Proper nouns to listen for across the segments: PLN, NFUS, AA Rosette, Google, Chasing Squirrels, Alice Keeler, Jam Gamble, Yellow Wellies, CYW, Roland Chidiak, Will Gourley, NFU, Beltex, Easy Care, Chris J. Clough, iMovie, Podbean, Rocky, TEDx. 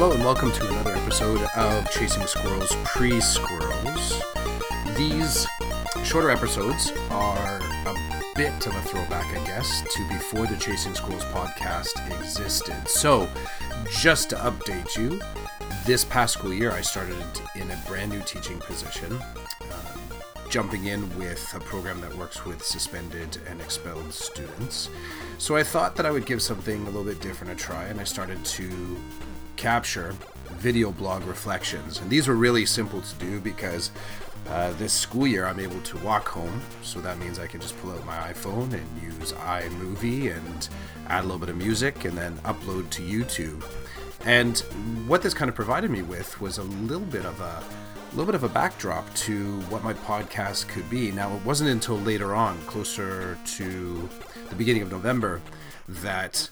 Hello and welcome to another episode of Chasing Squirrels Pre-Squirrels. These shorter episodes are a bit of a throwback, I guess, to before the Chasing Squirrels podcast existed. So, just to update you, this past school year I started in a brand new teaching position, jumping in with a program that works with suspended and expelled students. So I thought that I would give something a little bit different a try, and I started to capture video blog reflections. And these were really simple to do because this school year I'm able to walk home, so that means I can just pull out my iPhone and use iMovie and add a little bit of music and then upload to YouTube. And what this kind of provided me with was a little bit of a backdrop to what my podcast could be. Now, it wasn't until later on, closer to the beginning of November, that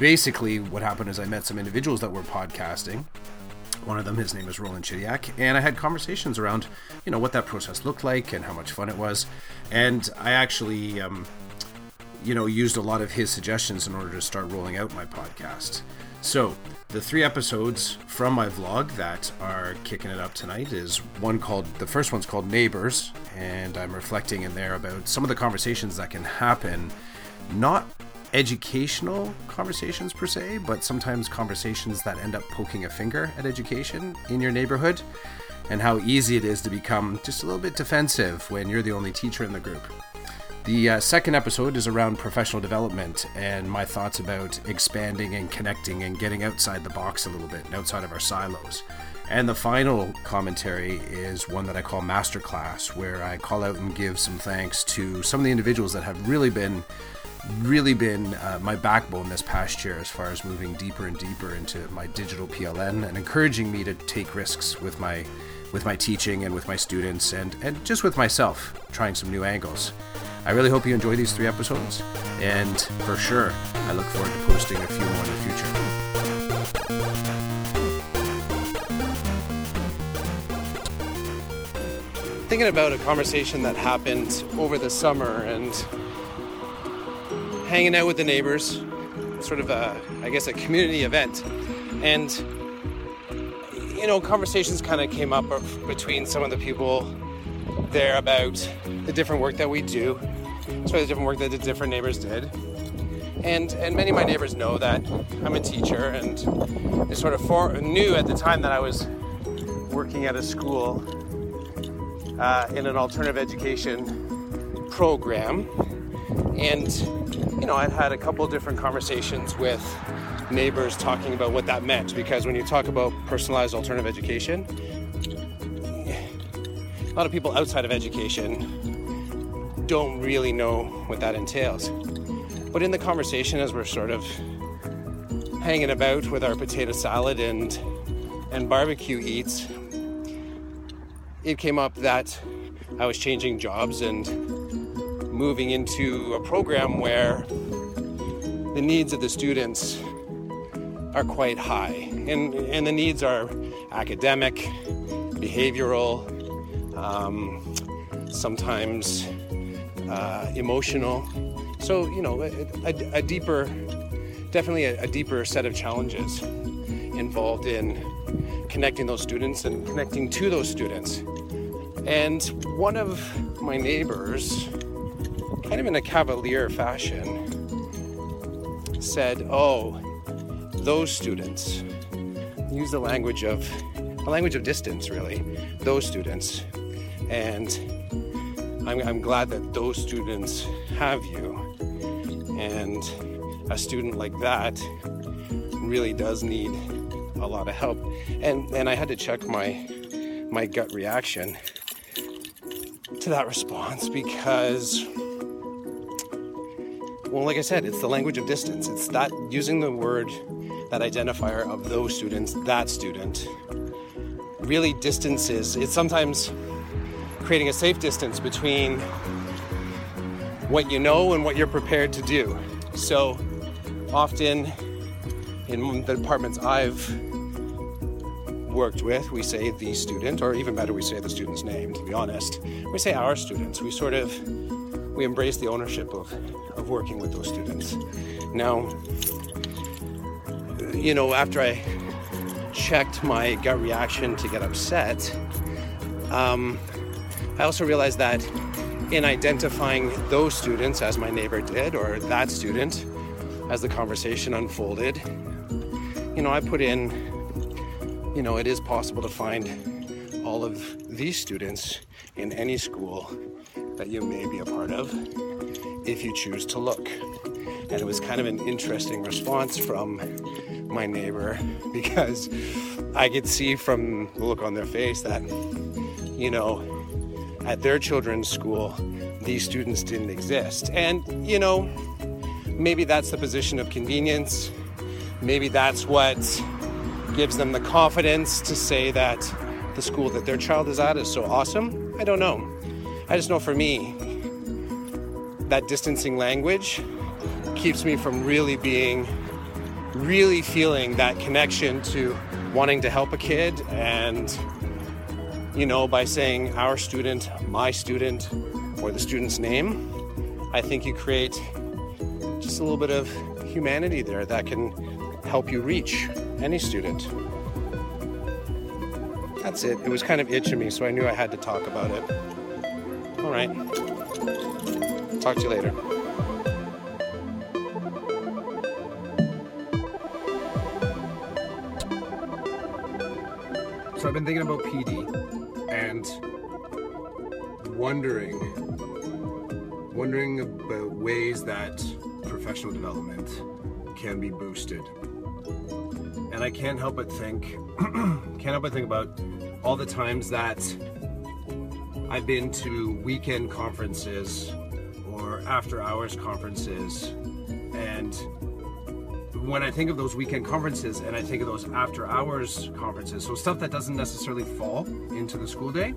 basically what happened is I met some individuals that were podcasting. One of them, his name is Roland Chidiak, and I had conversations around, what that process looked like and how much fun it was. And I actually, used a lot of his suggestions in order to start rolling out my podcast. So the three episodes from my vlog that are kicking it up tonight is the first one's called Neighbors, and I'm reflecting in there about some of the conversations that can happen, not educational conversations per se, but sometimes conversations that end up poking a finger at education in your neighborhood, and how easy it is to become just a little bit defensive when you're the only teacher in the group. The second episode is around professional development and my thoughts about expanding and connecting and getting outside the box a little bit and outside of our silos. And the final commentary is one that I call Masterclass, where I call out and give some thanks to some of the individuals that have really been my backbone this past year as far as moving deeper and deeper into my digital PLN and encouraging me to take risks with my teaching and with my students and just with myself, trying some new angles. I really hope you enjoy these three episodes, and for sure, I look forward to posting a few more in the future. Thinking about a conversation that happened over the summer and hanging out with the neighbors, sort of a community event, and conversations kind of came up between some of the people there about the different work that we do, the different work that the different neighbors did, and many of my neighbors know that I'm a teacher, and they sort of knew at the time that I was working at a school in an alternative education program, and I'd had a couple different conversations with neighbors talking about what that meant, because when you talk about personalized alternative education, a lot of people outside of education don't really know what that entails. But in the conversation, as we're sort of hanging about with our potato salad and barbecue eats, it came up that I was changing jobs and moving into a program where the needs of the students are quite high, and the needs are academic, behavioral, sometimes emotional. So a deeper set of challenges involved in connecting those students and connecting to those students. And one of my neighbors, kind of in a cavalier fashion, said, "Oh, those students," use the language of distance, really, those students, and I'm glad that those students have you, and a student like that really does need a lot of help. And I had to check my gut reaction to that response, because, well, like I said, it's the language of distance. It's that, using the word, that identifier of those students, that student, really distances. It's sometimes creating a safe distance between what you know and what you're prepared to do. So often in the departments I've worked with, we say the student, or even better, we say the student's name, to be honest. We say our students. We embrace the ownership of working with those students. Now, after I checked my gut reaction to get upset, I also realized that in identifying those students as my neighbor did, or that student, as the conversation unfolded, I put in, it is possible to find all of these students in any school that you may be a part of if you choose to look. And it was kind of an interesting response from my neighbor, because I could see from the look on their face that, at their children's school, these students didn't exist. And, maybe that's the position of convenience. Maybe that's what gives them the confidence to say that the school that their child is at is so awesome. I don't know. I just know for me, that distancing language keeps me from really feeling that connection to wanting to help a kid. And, by saying our student, my student, or the student's name, I think you create just a little bit of humanity there that can help you reach any student. That's it. It was kind of itching me, so I knew I had to talk about it. All right. Talk to you later. So I've been thinking about PD and wondering about ways that professional development can be boosted. And I can't help but think about all the times that I've been to weekend conferences or after hours conferences. And when I think of those weekend conferences and I think of those after hours conferences, so stuff that doesn't necessarily fall into the school day,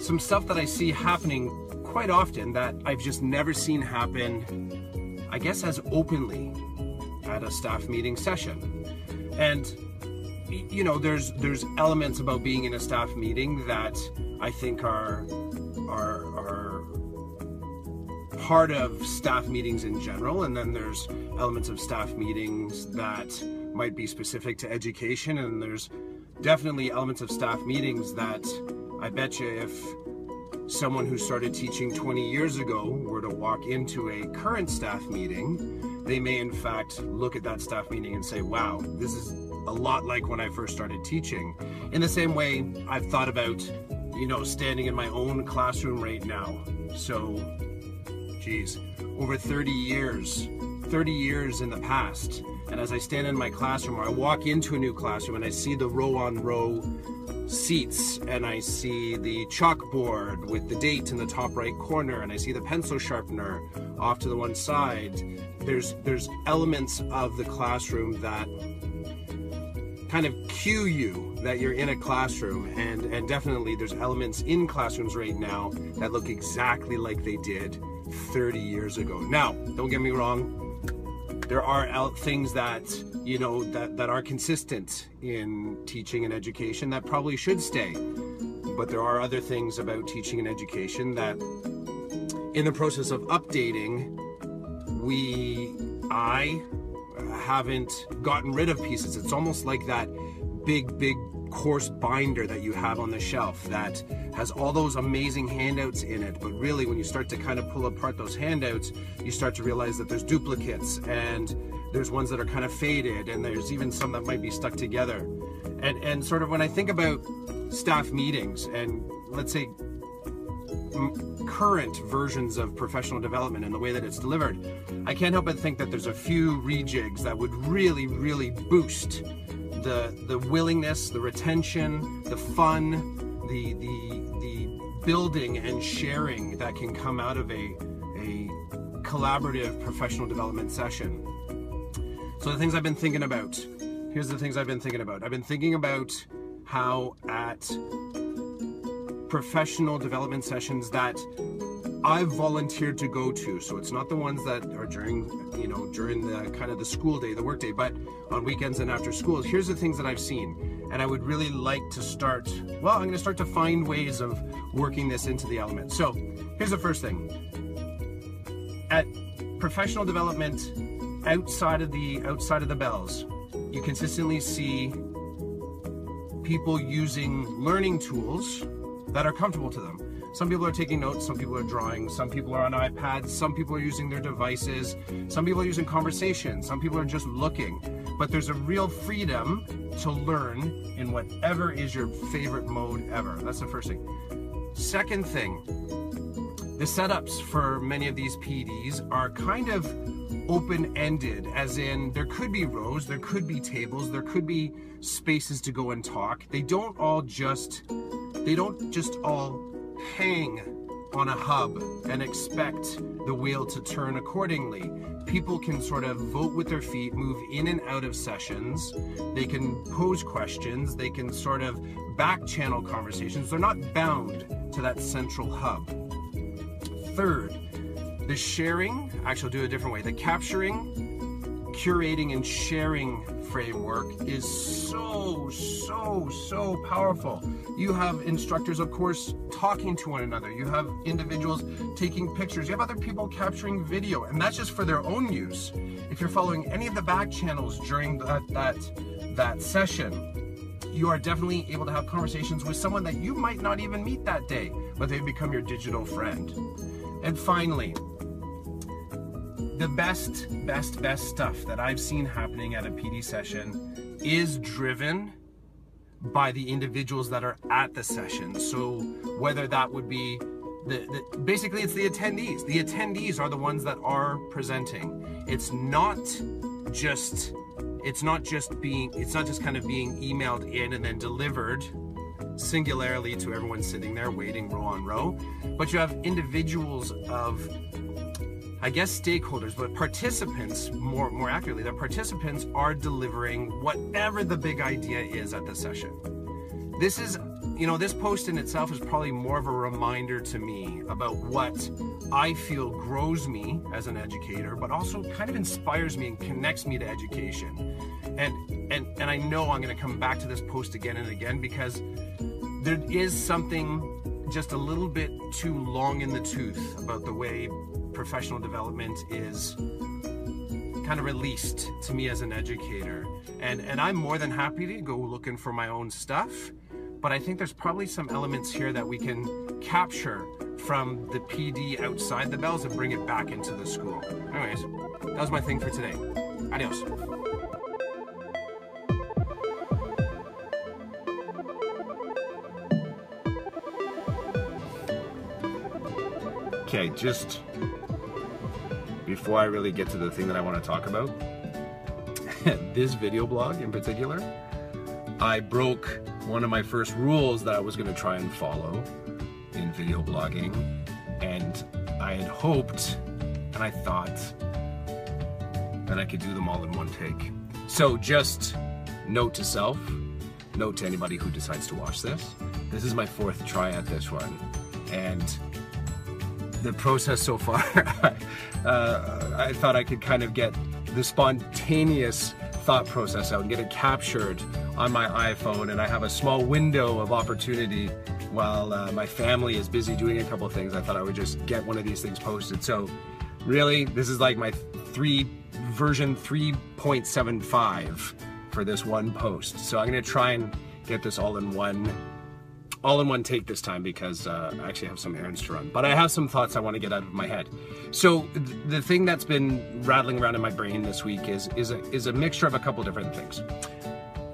some stuff that I see happening quite often that I've just never seen happen, I guess, as openly at a staff meeting session. And there's elements about being in a staff meeting that I think are part of staff meetings in general, and then there's elements of staff meetings that might be specific to education, and there's definitely elements of staff meetings that I bet you if someone who started teaching 20 years ago were to walk into a current staff meeting, they may in fact look at that staff meeting and say, wow, this is a lot like when I first started teaching. In the same way, I've thought about, standing in my own classroom right now. So, over 30 years in the past, and as I stand in my classroom or I walk into a new classroom and I see the row-on-row seats and I see the chalkboard with the date in the top right corner and I see the pencil sharpener off to the one side, there's elements of the classroom that kind of cue you that you're in a classroom, and definitely there's elements in classrooms right now that look exactly like they did 30 years ago. Now, don't get me wrong, there are things that, that are consistent in teaching and education that probably should stay. But there are other things about teaching and education that in the process of updating, I haven't gotten rid of pieces. It's almost like that big course binder that you have on the shelf that has all those amazing handouts in it, but really when you start to kind of pull apart those handouts, you start to realize that there's duplicates and there's ones that are kind of faded and there's even some that might be stuck together. And sort of when I think about staff meetings and, let's say, current versions of professional development and the way that it's delivered, I can't help but think that there's a few rejigs that would really boost the willingness, the retention, the fun, the building and sharing that can come out of a collaborative professional development session. So the things I've been thinking about. Here's the things I've been thinking about. I've been thinking about how at professional development sessions that I've volunteered to go to, so it's not the ones that are during the kind of the school day, the work day, but on weekends and after schools, here's the things that I've seen. And I would really like to I'm going to start to find ways of working this into the element. So here's the first thing. At professional development outside of the bells, you consistently see people using learning tools that are comfortable to them. Some people are taking notes, some people are drawing, some people are on iPads, some people are using their devices, some people are using conversations, some people are just looking. But there's a real freedom to learn in whatever is your favorite mode ever. That's the first thing. Second thing, the setups for many of these PDs are kind of open-ended, as in there could be rows, there could be tables, there could be spaces to go and talk. They don't just all hang on a hub and expect the wheel to turn accordingly. People can sort of vote with their feet, move in and out of sessions. They can pose questions. They can sort of back channel conversations. They're not bound to that central hub. Third, the sharing, actually I'll do it a different way. The capturing, curating, and sharing framework is so powerful. You have instructors, of course, talking to one another. You have individuals taking pictures. You have other people capturing video, and that's just for their own use. If you're following any of the back channels during that session, you are definitely able to have conversations with someone that you might not even meet that day, but they've become your digital friend. And finally, the best stuff that I've seen happening at a PD session is driven by the individuals that are at the session. So whether that would be, basically it's the attendees. The attendees are the ones that are presenting. It's not just kind of being emailed in and then delivered singularly to everyone sitting there waiting row on row, but you have individuals of, I guess, stakeholders, but participants, more accurately, the participants are delivering whatever the big idea is at the session. This is, you know, this post in itself is probably more of a reminder to me about what I feel grows me as an educator, but also kind of inspires me and connects me to education. And I know I'm gonna come back to this post again and again, because there is something just a little bit too long in the tooth about the way professional development is kind of released to me as an educator, and I'm more than happy to go looking for my own stuff, but I think there's probably some elements here that we can capture from the PD outside the bells and bring it back into the school. Anyways, that was my thing for today. Adios. Okay, just before I really get to the thing that I want to talk about, this video blog in particular, I broke one of my first rules that I was going to try and follow in video blogging, and I had hoped and I thought that I could do them all in one take. So just note to self, note to anybody who decides to watch this, this is my fourth try at this one, and the process so far, I thought I could kind of get the spontaneous thought process out and get it captured on my iPhone, and I have a small window of opportunity while my family is busy doing a couple of things. I thought I would just get one of these things posted. So really, this is like my version 3.75 for this one post. So I'm gonna try and get this all in one take this time, because I actually have some errands to run, but I have some thoughts I want to get out of my head. So the thing that's been rattling around in my brain this week is a mixture of a couple different things.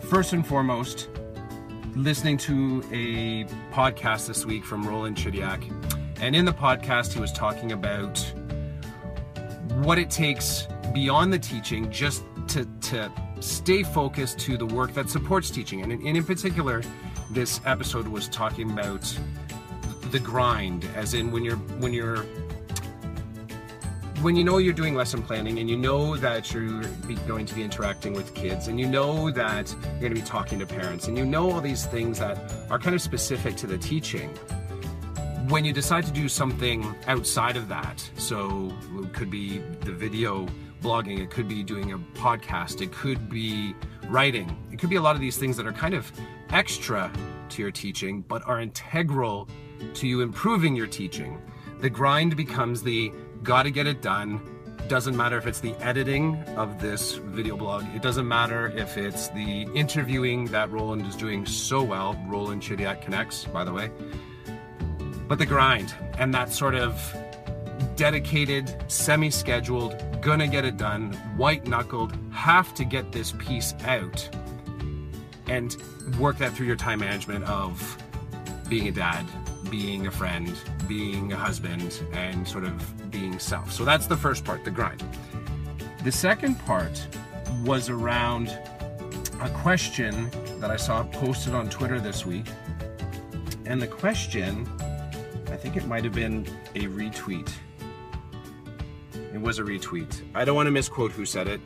First and foremost, listening to a podcast this week from Roland Chidiak, and in the podcast he was talking about what it takes beyond the teaching just to stay focused to the work that supports teaching, and in particular, this episode was talking about the grind, as in when you know you're doing lesson planning, and you know that you're going to be interacting with kids, and you know that you're going to be talking to parents, and you know all these things that are kind of specific to the teaching. When you decide to do something outside of that, so it could be the video blogging, it could be doing a podcast, it could be writing, it could be a lot of these things that are kind of extra to your teaching but are integral to you improving your teaching. The grind becomes the gotta get it done, doesn't matter if it's the editing of this video blog. It doesn't matter if it's the interviewing that Roland is doing so well. Roland Chidiak Connects, by the way. But the grind and that sort of dedicated, semi-scheduled, gonna get it done, white-knuckled, have to get this piece out, and work that through your time management of being a dad, being a friend, being a husband, and sort of being self. So that's the first part, the grind. The second part was around a question that I saw posted on Twitter this week. And the question, I think it might have been a retweet. It was a retweet. I don't want to misquote who said it,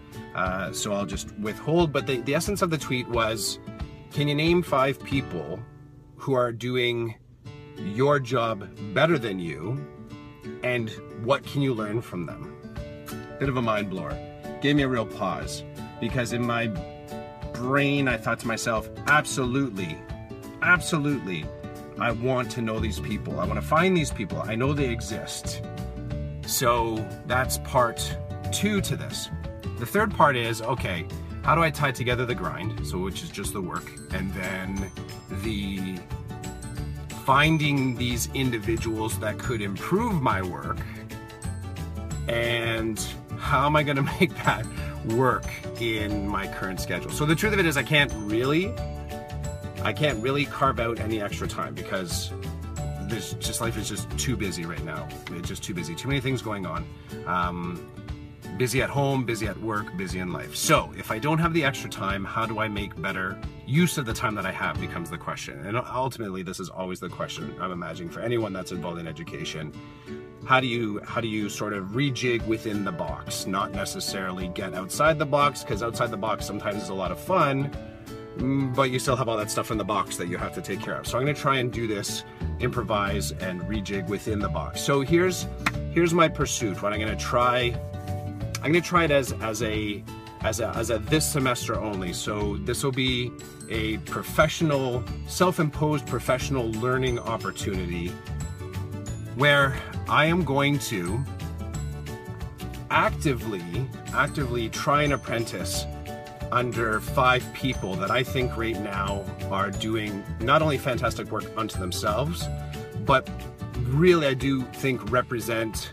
so I'll just withhold. But the essence of the tweet was, can you name 5 people who are doing your job better than you, and what can you learn from them? Bit of a mind blower. Gave me a real pause, because in my brain I thought to myself, absolutely, I want to know these people. I want to find these people. I know they exist. So that's part 2 to this. The third part is, okay, how do I tie together the grind, so which is just the work, and then the finding these individuals that could improve my work, and how am I going to make that work in my current schedule? So the truth of it is I can't really carve out any extra time, because this just, life is just too busy right now. It's just too busy. Too many things going on. Busy at home, busy at work, busy in life. So if I don't have the extra time, how do I make better use of the time that I have becomes the question. And ultimately, this is always the question I'm imagining for anyone that's involved in education. How do you sort of rejig within the box, not necessarily get outside the box, because outside the box sometimes is a lot of fun, but you still have all that stuff in the box that you have to take care of. So I'm going to try and do this, improvise and rejig within the box. So here's my pursuit. What I'm going to try, it as a this semester only. So this will be a professional, self-imposed professional learning opportunity where I am going to actively try and apprentice under 5 people that I think right now are doing not only fantastic work unto themselves, but really I do think represent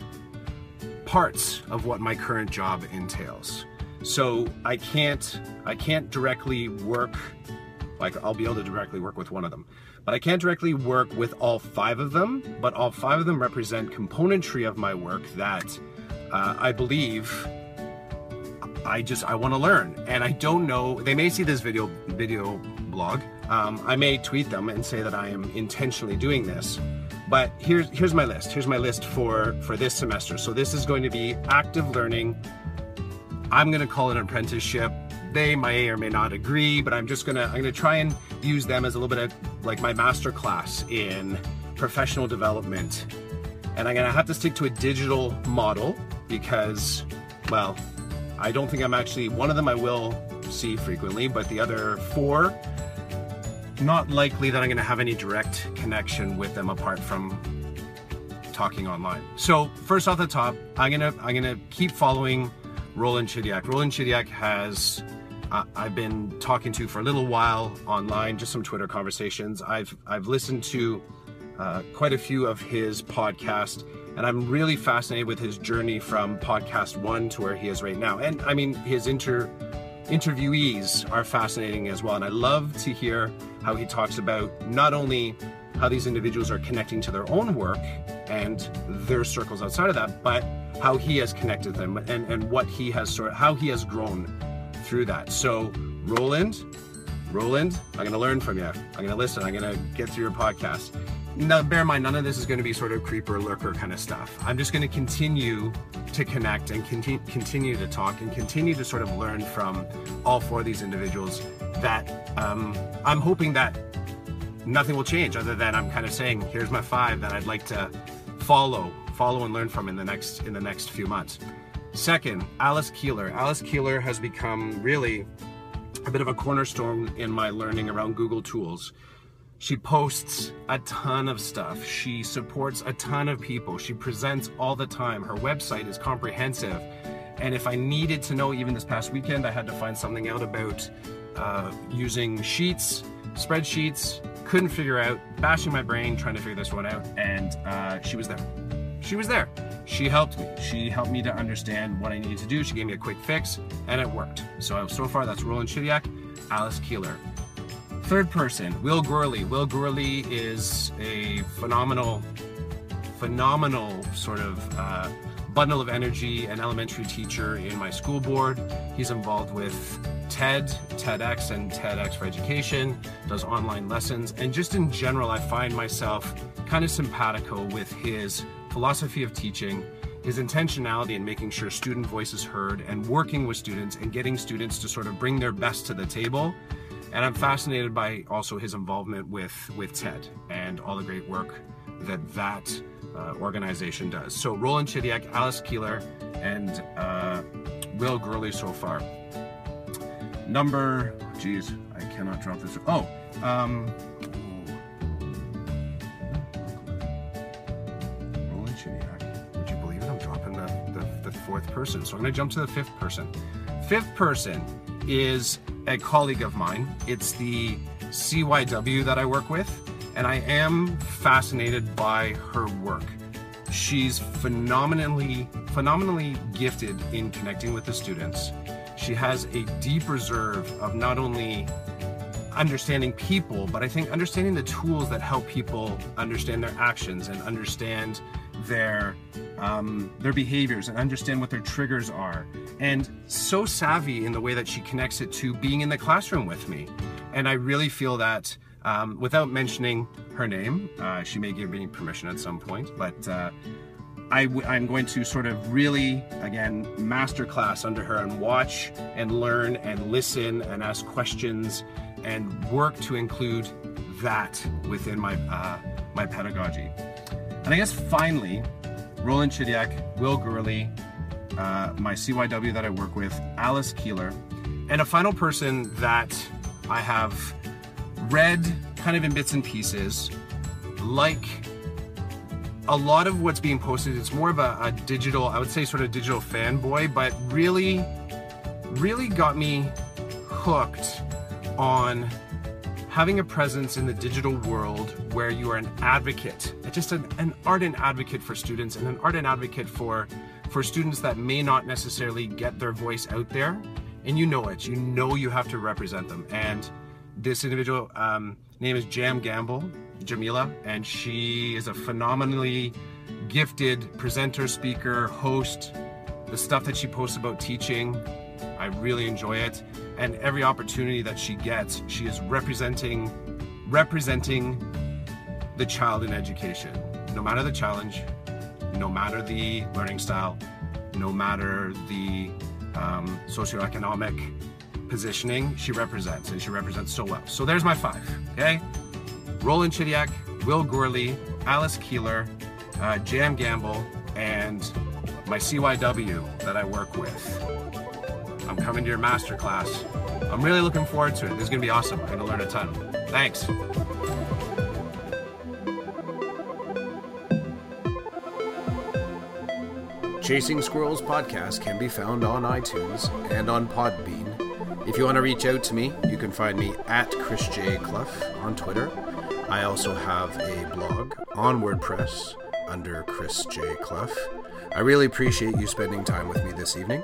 parts of what my current job entails. So I can't directly work, like I'll be able to directly work with one of them, but I can't directly work with all 5 of them, but all 5 of them represent componentry of my work that I believe I want to learn. And I don't know, they may see this video blog, I may tweet them and say that I am intentionally doing this. But here's my list. Here's my list for this semester. So this is going to be active learning. I'm going to call it an apprenticeship. They may or may not agree, but I'm gonna try and use them as a little bit of like my master class in professional development. And I'm gonna have to stick to a digital model because, well, I don't think I'm actually, one of them I will see frequently, but the other 4, not likely that I'm going to have any direct connection with them apart from talking online. So first off the top, I'm gonna keep following Roland Chidiak. Roland Chidiak has I've been talking to for a little while online, just some Twitter conversations. I've listened to quite a few of his podcasts, and I'm really fascinated with his journey from podcast 1 to where he is right now. And I mean, his interviewees are fascinating as well, and I love to hear how he talks about not only how these individuals are connecting to their own work and their circles outside of that, but how he has connected them and what he has how he has grown through that. So Roland, I'm gonna learn from you. I'm gonna listen. I'm gonna get through your podcast. Now, bear in mind, none of this is going to be sort of creeper, lurker kind of stuff. I'm just going to continue to connect and continue to talk and continue to sort of learn from all 4 of these individuals that I'm hoping that nothing will change other than I'm kind of saying, here's my 5 that I'd like to follow and learn from in the next few months. Second, Alice Keeler. Alice Keeler has become really a bit of a cornerstone in my learning around Google tools. She posts a ton of stuff. She supports a ton of people. She presents all the time. Her website is comprehensive. And if I needed to know, even this past weekend, I had to find something out about using sheets, spreadsheets, couldn't figure out, bashing my brain, trying to figure this one out, and she was there. She was there. She helped me. She helped me to understand what I needed to do. She gave me a quick fix, and it worked. So far, that's Roland Chidiak, Alice Keeler. Third person, Will Gourley. Will Gourley is a phenomenal sort of bundle of energy, an elementary teacher in my school board. He's involved with TED, TEDx, and TEDx for Education, does online lessons, and just in general, I find myself kind of simpatico with his philosophy of teaching, his intentionality in making sure student voice is heard, and working with students and getting students to sort of bring their best to the table. And I'm fascinated by also his involvement with TED and all the great work that organization does. So Roland Chidiak, Alice Keeler, and Will Gourley so far. Number, geez, I cannot drop this. Roland Chidiak. Would you believe it? I'm dropping the fourth person. So I'm going to jump to the fifth person. Fifth person is a colleague of mine. It's the CYW that I work with, and I am fascinated by her work. She's phenomenally gifted in connecting with the students. She has a deep reserve of not only understanding people, but I think understanding the tools that help people understand their actions and understand their behaviors and understand what their triggers are. And so savvy in the way that she connects it to being in the classroom with me. And I really feel that without mentioning her name, she may give me permission at some point, but I'm going to sort of really, again, masterclass under her and watch and learn and listen and ask questions and work to include that within my, my pedagogy. And I guess finally, Roland Chidiak, Will Gourley, my CYW that I work with, Alice Keeler, and a final person that I have read kind of in bits and pieces. Like a lot of what's being posted, it's more of a digital, I would say sort of digital fanboy, but really got me hooked on having a presence in the digital world where you are an advocate, just an ardent advocate for students and an ardent advocate for students that may not necessarily get their voice out there. And you know it, you know you have to represent them. And this individual, name is Jam Gamble, Jamila, and she is a phenomenally gifted presenter, speaker, host. The stuff that she posts about teaching, I really enjoy it. And every opportunity that she gets, she is representing the child in education. No matter the challenge, no matter the learning style, no matter the socioeconomic positioning, she represents, and she represents so well. So there's my five, okay? Roland Chidiak, Will Gourley, Alice Keeler, Jam Gamble, and my CYW that I work with. I'm coming to your masterclass. I'm really looking forward to it. This is gonna be awesome. I'm gonna learn a ton. Thanks. Chasing Squirrels podcast can be found on iTunes and on Podbean. If you want to reach out to me, you can find me at Chris J. Clough on Twitter. I also have a blog on WordPress under Chris J. Clough. I really appreciate you spending time with me this evening.